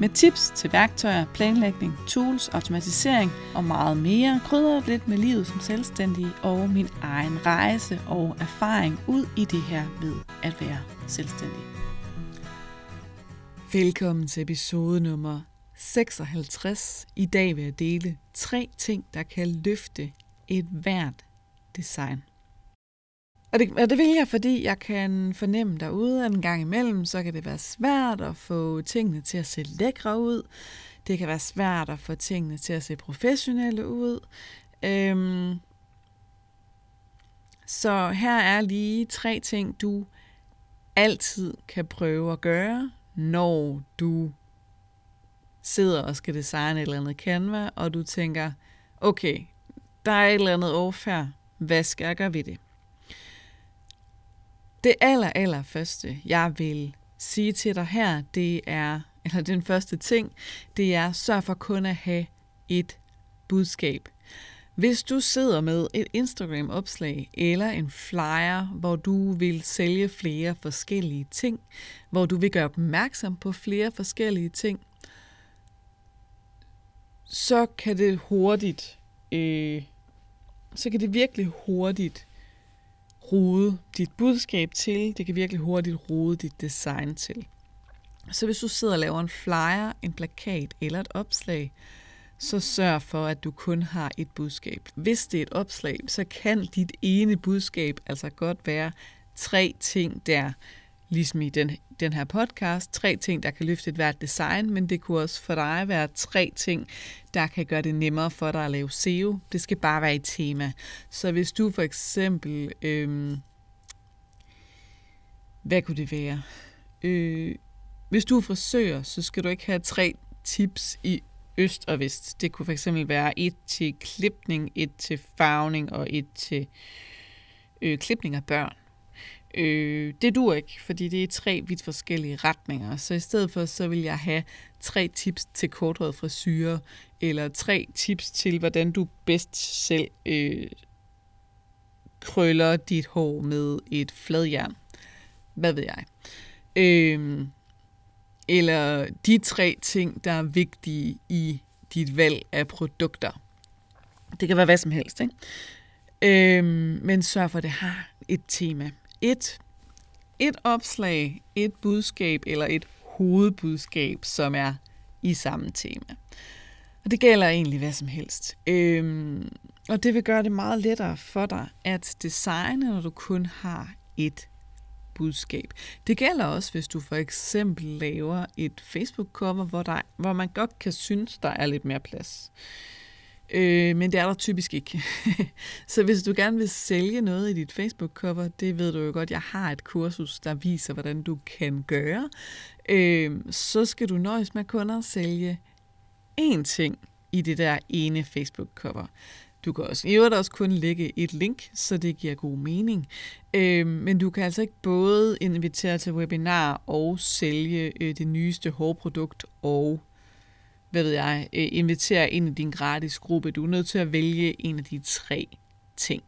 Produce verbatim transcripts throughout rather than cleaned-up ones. med tips til værktøjer, planlægning, tools, automatisering og meget mere. Krydder lidt med livet som selvstændig og min egen rejse og erfaring ud i det her med at være selvstændig. Velkommen til episode nummer seksoghalvtreds. I dag vil jeg dele tre ting, der kan løfte et hvert design. Og det, og det vil jeg, fordi jeg kan fornemme derude, at en gang imellem, så kan det være svært at få tingene til at se lækre ud. Det kan være svært at få tingene til at se professionelle ud. Øhm, så her er lige tre ting, du altid kan prøve at gøre, når du sidder og skal designe et eller andet Canva, og du tænker, okay, der er et eller andet overfærd, hvad skal jeg gøre ved det? Det aller, aller første, jeg vil sige til dig her, det er, eller den første ting, det er, sørg for kun at have et budskab. Hvis du sidder med et Instagram-opslag eller en flyer, hvor du vil sælge flere forskellige ting, hvor du vil gøre opmærksom på flere forskellige ting, så kan det hurtigt, øh, så kan det virkelig hurtigt rode dit budskab til, det kan virkelig hurtigt rode dit design til. Så hvis du sidder og laver en flyer, en plakat eller et opslag, så sørg for, at du kun har et budskab. Hvis det er et opslag, så kan dit ene budskab altså godt være tre ting der, ligesom i den, den her podcast, tre ting, der kan løfte et hvert design, men det kunne også for dig være tre ting, der kan gøre det nemmere for dig at lave S E O. Det skal bare være et tema. Så hvis du for eksempel, øh, hvad kunne det være? Øh, hvis du er frisør, så skal du ikke have tre tips i øst og vest. Det kunne for eksempel være et til klipning, et til farvning og et til øh, klipning af børn. Øh, det dur ikke, fordi det er tre vidt forskellige retninger. Så i stedet for, så vil jeg have tre tips til korthåret frisyrer, eller tre tips til, hvordan du bedst selv øh, krøller dit hår med et fladjern. Hvad ved jeg? Øh, eller de tre ting, der er vigtige i dit valg af produkter. Det kan være hvad som helst, ikke? Øh, men sørg for, at det har et tema. Et, et opslag, et budskab eller et hovedbudskab, som er i samme tema. Og det gælder egentlig hvad som helst. Øhm, og det vil gøre det meget lettere for dig at designe, når du kun har et budskab. Det gælder også, hvis du for eksempel laver et Facebook-cover, hvor, der, hvor man godt kan synes, der er lidt mere plads. Øh, men det er der typisk ikke. Så hvis du gerne vil sælge noget i dit Facebook-cover, det ved du jo godt, jeg har et kursus, der viser, hvordan du kan gøre, øh, så skal du nøjes med kun at sælge én ting i det der ene Facebook-cover. Du kan også, i øvrigt også kun lægge et link, så det giver god mening. Øh, men du kan altså ikke både invitere til webinar og sælge øh, det nyeste hårprodukt og hvad ved jeg, inviterer ind i din gratis gruppe. Du er nødt til at vælge en af de tre ting.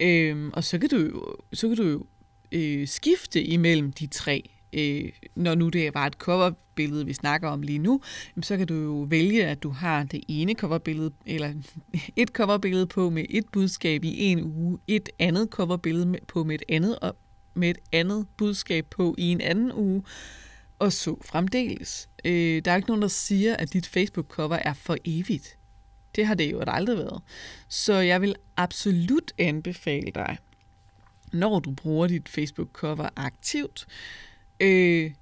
Øhm, og så kan du jo, så kan du jo øh, skifte imellem de tre. Øh, når nu det er bare et coverbillede, vi snakker om lige nu, så kan du jo vælge, at du har det ene coverbillede, eller et coverbillede på med et budskab i en uge, et andet coverbillede på med et andet, og med et andet budskab på i en anden uge, og så fremdeles. Øh, der er ikke nogen, der siger, at dit Facebook-cover er for evigt. Det har det jo aldrig været. Så jeg vil absolut anbefale dig, når du bruger dit Facebook-cover aktivt, øh,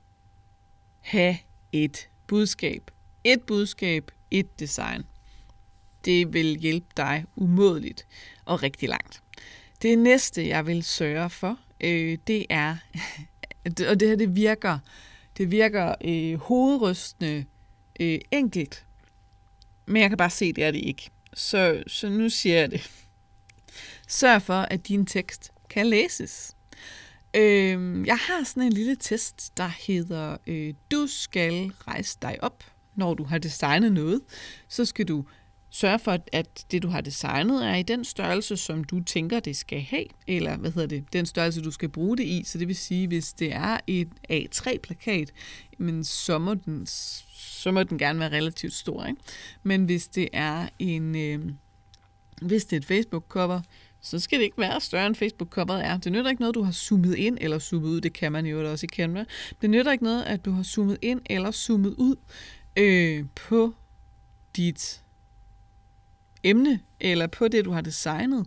have et budskab. Et budskab, et design. Det vil hjælpe dig umådeligt og rigtig langt. Det næste, jeg vil sørge for, øh, det er, og det her det virker, Det virker øh, hovedrystende øh, enkelt, men jeg kan bare se, det er det ikke. Så, så nu siger jeg det. Sørg for, at din tekst kan læses. Øh, jeg har sådan en lille test, der hedder, øh, du skal rejse dig op. Når du har designet noget, så skal du sørge for, at det, du har designet, er i den størrelse, som du tænker, det skal have, eller hvad hedder det, den størrelse, du skal bruge det i. Så det vil sige, hvis det er et A tre plakat, men så må den, så må den gerne være relativt stor, ikke? Men hvis det er en, øh, hvis det er et Facebook-cover, så skal det ikke være større end Facebook-coveret er. Det nytter ikke noget, du har zoomet ind eller zoomet ud. Det kan man jo også i Canva. Det nytter ikke noget, at du har zoomet ind eller zoomet ud øh, på dit emne, eller på det, du har designet,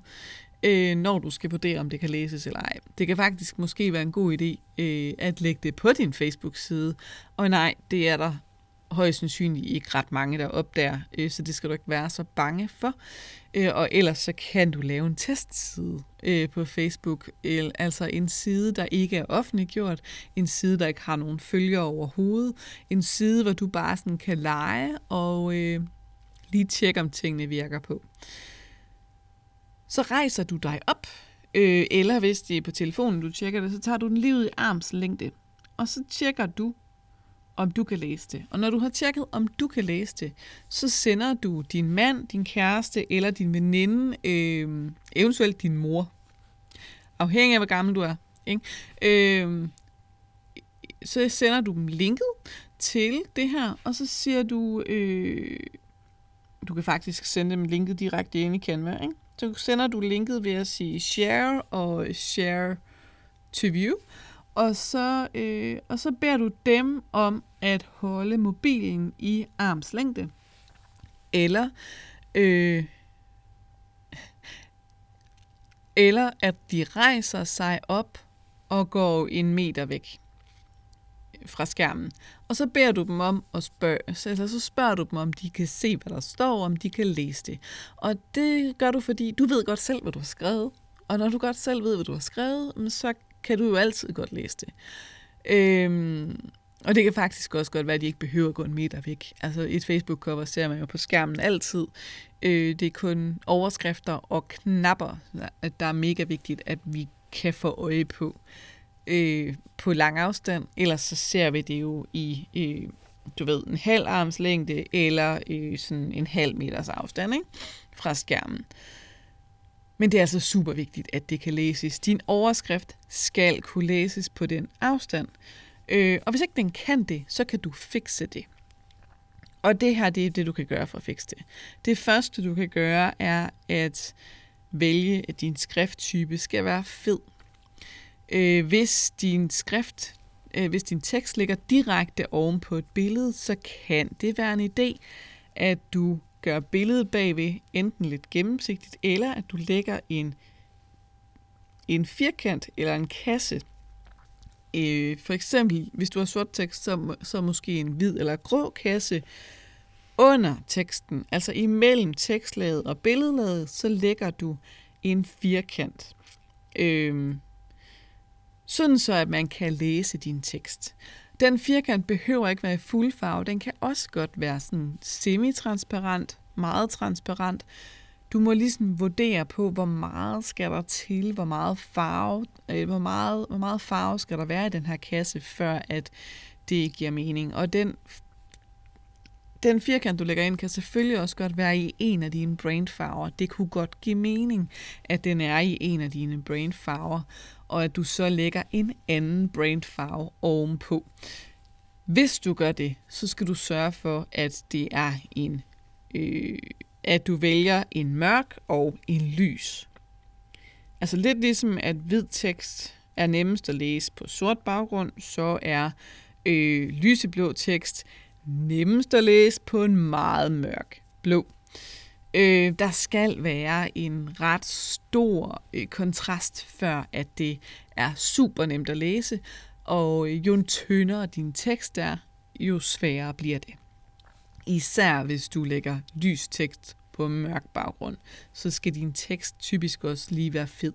øh, når du skal vurdere, om det kan læses eller ej. Det kan faktisk måske være en god idé øh, at lægge det på din Facebook-side. Og nej, det er der højst sandsynligt ikke ret mange, der opdager, øh, så det skal du ikke være så bange for. Øh, og ellers så kan du lave en testside øh, på Facebook, øh, altså en side, der ikke er offentliggjort, en side, der ikke har nogen følgere overhovedet, en side, hvor du bare sådan kan lege og... Øh, lige tjek, om tingene virker på. Så rejser du dig op, øh, eller hvis det er på telefonen, du tjekker det, så tager du den lige ud i armslængde, og så tjekker du, om du kan læse det. Og når du har tjekket, om du kan læse det, så sender du din mand, din kæreste eller din veninde, øh, eventuelt din mor, afhængig af, hvor gammel du er, ikke? Øh, så sender du dem linket til det her, og så siger du... Øh, Du kan faktisk sende dem linket direkte ind i Canva, ikke? Så sender du linket ved at sige share og share to view. Og så, øh, og så beder du dem om at holde mobilen i armslængde. Eller, øh, eller at de rejser sig op og går en meter væk fra skærmen. Og så beder du dem om at spørge, altså så spørger du dem, om de kan se, hvad der står, om de kan læse det. Og det gør du, fordi du ved godt selv, hvad du har skrevet. Og når du godt selv ved, hvad du har skrevet, så kan du jo altid godt læse det. Øhm, og det kan faktisk også godt være, at de ikke behøver at gå en meter væk. Altså et Facebook-cover ser man jo på skærmen altid. Øh, det er kun overskrifter og knapper, at der er mega vigtigt, at vi kan få øje på. Øh, på lang afstand, ellers så ser vi det jo i, øh, du ved, en halv armslængde, eller øh, sådan en halv meters afstand, ikke? Fra skærmen. Men det er altså super vigtigt, at det kan læses. Din overskrift skal kunne læses på den afstand, øh, og hvis ikke den kan det, så kan du fikse det. Og det her, det er det, du kan gøre for at fikse det. Det første, du kan gøre, er at vælge, at din skrifttype skal være fed. Øh, hvis din skrift, øh, hvis din tekst ligger direkte oven på et billede, så kan det være en idé, at du gør billedet bagved enten lidt gennemsigtigt, eller at du lægger en, en firkant eller en kasse. Øh, for eksempel, hvis du har sort tekst, så, så måske en hvid eller grå kasse under teksten. Altså imellem tekstlaget og billedlaget, så lægger du en firkant. Øh, Sådan så, at man kan læse din tekst. Den firkant behøver ikke være i fuld farve. Den kan også godt være sådan semi-transparent, meget transparent. Du må ligesom vurdere på, hvor meget skal der til, hvor meget farve, øh, hvor meget, hvor meget farve skal der være i den her kasse, før at det giver mening. Og den, den firkant, du lægger ind, kan selvfølgelig også godt være i en af dine brandfarver. Det kunne godt give mening, at den er i en af dine brandfarver, og at du så lægger en anden brandfarve ovenpå. Hvis du gør det, så skal du sørge for, at det er en, øh, at du vælger en mørk og en lys. Altså lidt ligesom at hvid tekst er nemmest at læse på sort baggrund, så er øh, lyseblå tekst nemmest at læse på en meget mørk blå. Øh, der skal være en ret stor øh, kontrast, før at det er super nemt at læse, og øh, jo tyndere din tekst er, jo sværere bliver det. Især hvis du lægger lys tekst på mørk baggrund, så skal din tekst typisk også lige være fed.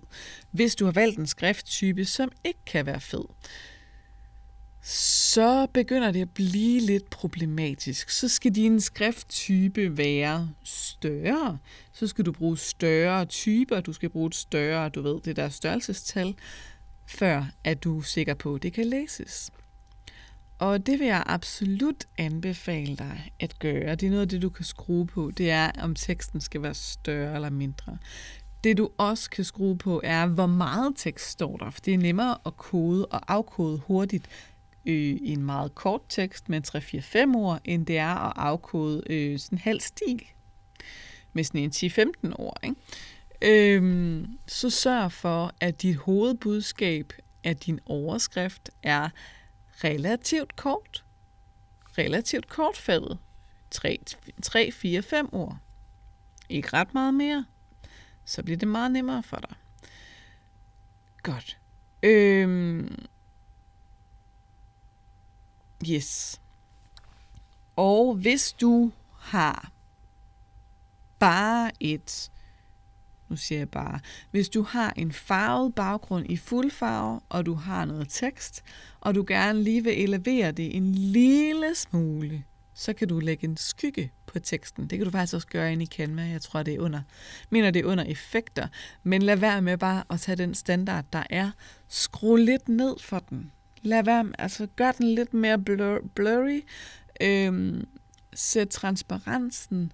Hvis du har valgt en skrifttype, som ikke kan være fed, så begynder det at blive lidt problematisk. Så skal din skrifttype være større. Så skal du bruge større typer. Du skal bruge et større, du ved, det der størrelsestal, før at du er sikker på, at det kan læses. Og det vil jeg absolut anbefale dig at gøre. Det er noget af det, du kan skrue på. Det er, om teksten skal være større eller mindre. Det du også kan skrue på er, hvor meget tekst står der. For det er nemmere at kode og afkode hurtigt øh, i en meget kort tekst med tre fire fem ord, end det er at afkode øh, sådan en halv stil med sådan en ti femten ord. Ikke? Øh, så sørg for, at dit hovedbudskab, at din overskrift er relativt kort, relativt kortfattet, tre fire fem ord, ikke ret meget mere. Så bliver det meget nemmere for dig. Godt. Øhm. Yes. Og hvis du har bare et, nu siger jeg bare, hvis du har en farvet baggrund i fuld farve, og du har noget tekst, og du gerne lige vil elevere det en lille smule, så kan du lægge en skygge på teksten. Det kan du faktisk også gøre ind i Canva. Jeg tror, det er under, mener det er under effekter. Men lad være med bare at tage den standard, der er. Skru lidt ned for den. Lad være med, altså gør den lidt mere blur, blurry. Øhm, sæt transparensen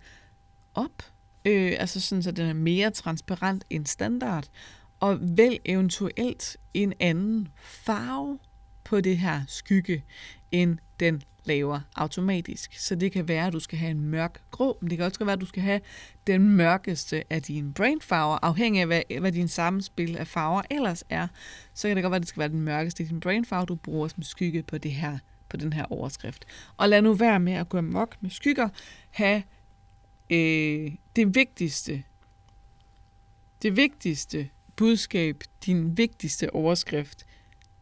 op. Øh, altså sådan, så den er mere transparent end standard. Og vælg eventuelt en anden farve på det her skygge, end den laver automatisk. Så det kan være, at du skal have en mørk grå, men det kan også være, at du skal have den mørkeste af dine brainfarver, afhængig af, hvad, hvad din sammenspil af farver ellers er. Så kan det godt være, at det skal være den mørkeste af din brainfarve, du bruger som skygge på, det her, på den her overskrift. Og lad nu være med at gå amok med skygger. Ha' øh, det vigtigste, det vigtigste budskab, din vigtigste overskrift,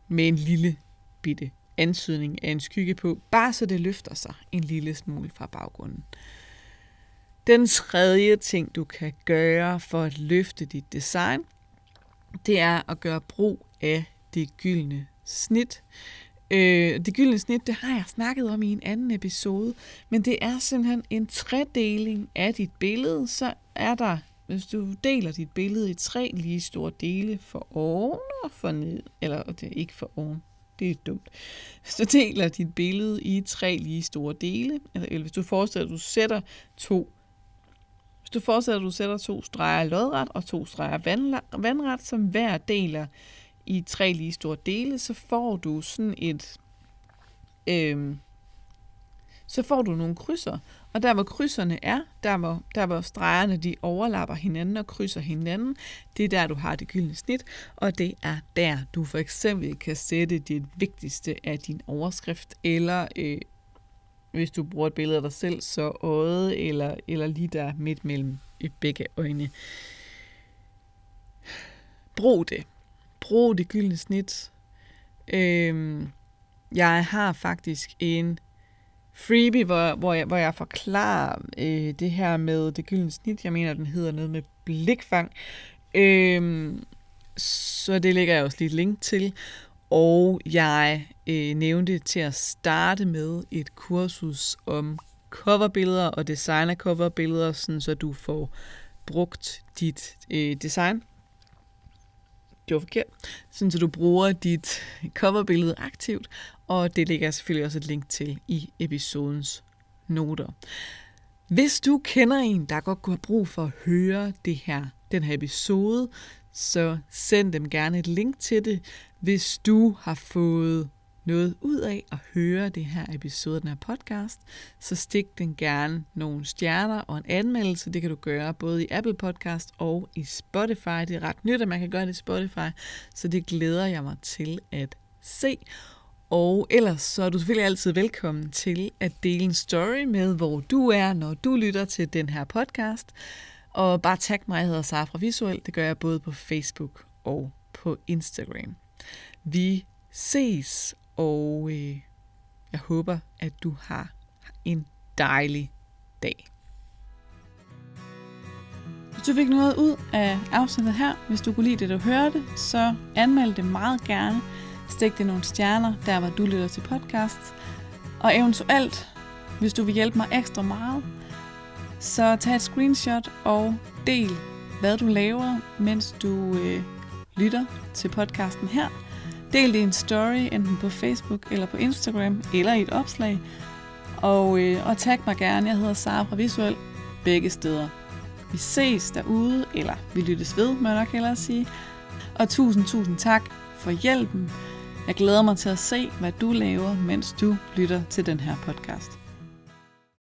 med en lille bitte ansøgning af en skygge på, bare så det løfter sig en lille smule fra baggrunden. Den tredje ting, du kan gøre for at løfte dit design, det er at gøre brug af det gyldne snit. Øh, det gyldne snit, det har jeg snakket om i en anden episode, men det er simpelthen en tredeling af dit billede. Så er der, hvis du deler dit billede i tre lige store dele for oven og for ned, eller det er ikke for oven, det er dumt. Hvis du deler dit billede i tre lige store dele, eller hvis du forestiller, at du sætter to, hvis du forestiller, at du sætter to streger lodret og to streger vandret, som hver deler i tre lige store dele, så får du sådan et, øh, så får du nogle krydser, og der hvor krydserne er, der hvor, der hvor stregerne de overlapper hinanden og krydser hinanden, det er der, du har det gyldne snit, og det er der, du for eksempel kan sætte det vigtigste af din overskrift, eller øh, hvis du bruger et billede af dig selv, så øjet, eller, eller lige der midt mellem i begge øjne. Brug det. Brug det gyldne snit. Øh, jeg har faktisk en freebie, hvor, hvor, jeg, hvor jeg forklarer øh, det her med det gyldne snit. Jeg mener, den hedder noget med blikfang. Øh, så det lægger jeg også lige et link til. Og jeg øh, nævnte til at starte med et kursus om coverbilleder og designer-coverbilleder, sådan så du får brugt dit øh, design. Det var forkert. Sådan så du bruger dit coverbillede aktivt, og det ligger selvfølgelig også et link til i episodens noter. Hvis du kender en, der godt kunne have brug for at høre det her, den her episode, så send dem gerne et link til det. Hvis du har fået noget ud af at høre det her episode, den her podcast, så stik den gerne nogle stjerner og en anmeldelse. Det kan du gøre både i Apple Podcast og i Spotify. Det er ret nyt, at man kan gøre det i Spotify, så det glæder jeg mig til at se. Og ellers så er du selvfølgelig altid velkommen til at dele en story med, hvor du er, når du lytter til den her podcast. Og bare tag mig, jeg hedder Sara fra Visuel. Det gør jeg både på Facebook og på Instagram. Vi ses, og øh, jeg håber, at du har en dejlig dag. Hvis du fik noget ud af afsnittet her, hvis du kunne lide det, du hørte, så anmeld det meget gerne. Stik det nogle stjerner, der hvor du lytter til podcast. Og eventuelt, hvis du vil hjælpe mig ekstra meget, så tag et screenshot og del, hvad du laver, mens du øh, lytter til podcasten her. Del det i en story, enten på Facebook eller på Instagram, eller i et opslag. Og, øh, og tag mig gerne, jeg hedder Sara fra Visuel, begge steder. Vi ses derude, eller vi lyttes ved, må jeg nok hellere sige. Og tusind, tusind tak for hjælpen. Jeg glæder mig til at se, hvad du laver, mens du lytter til den her podcast.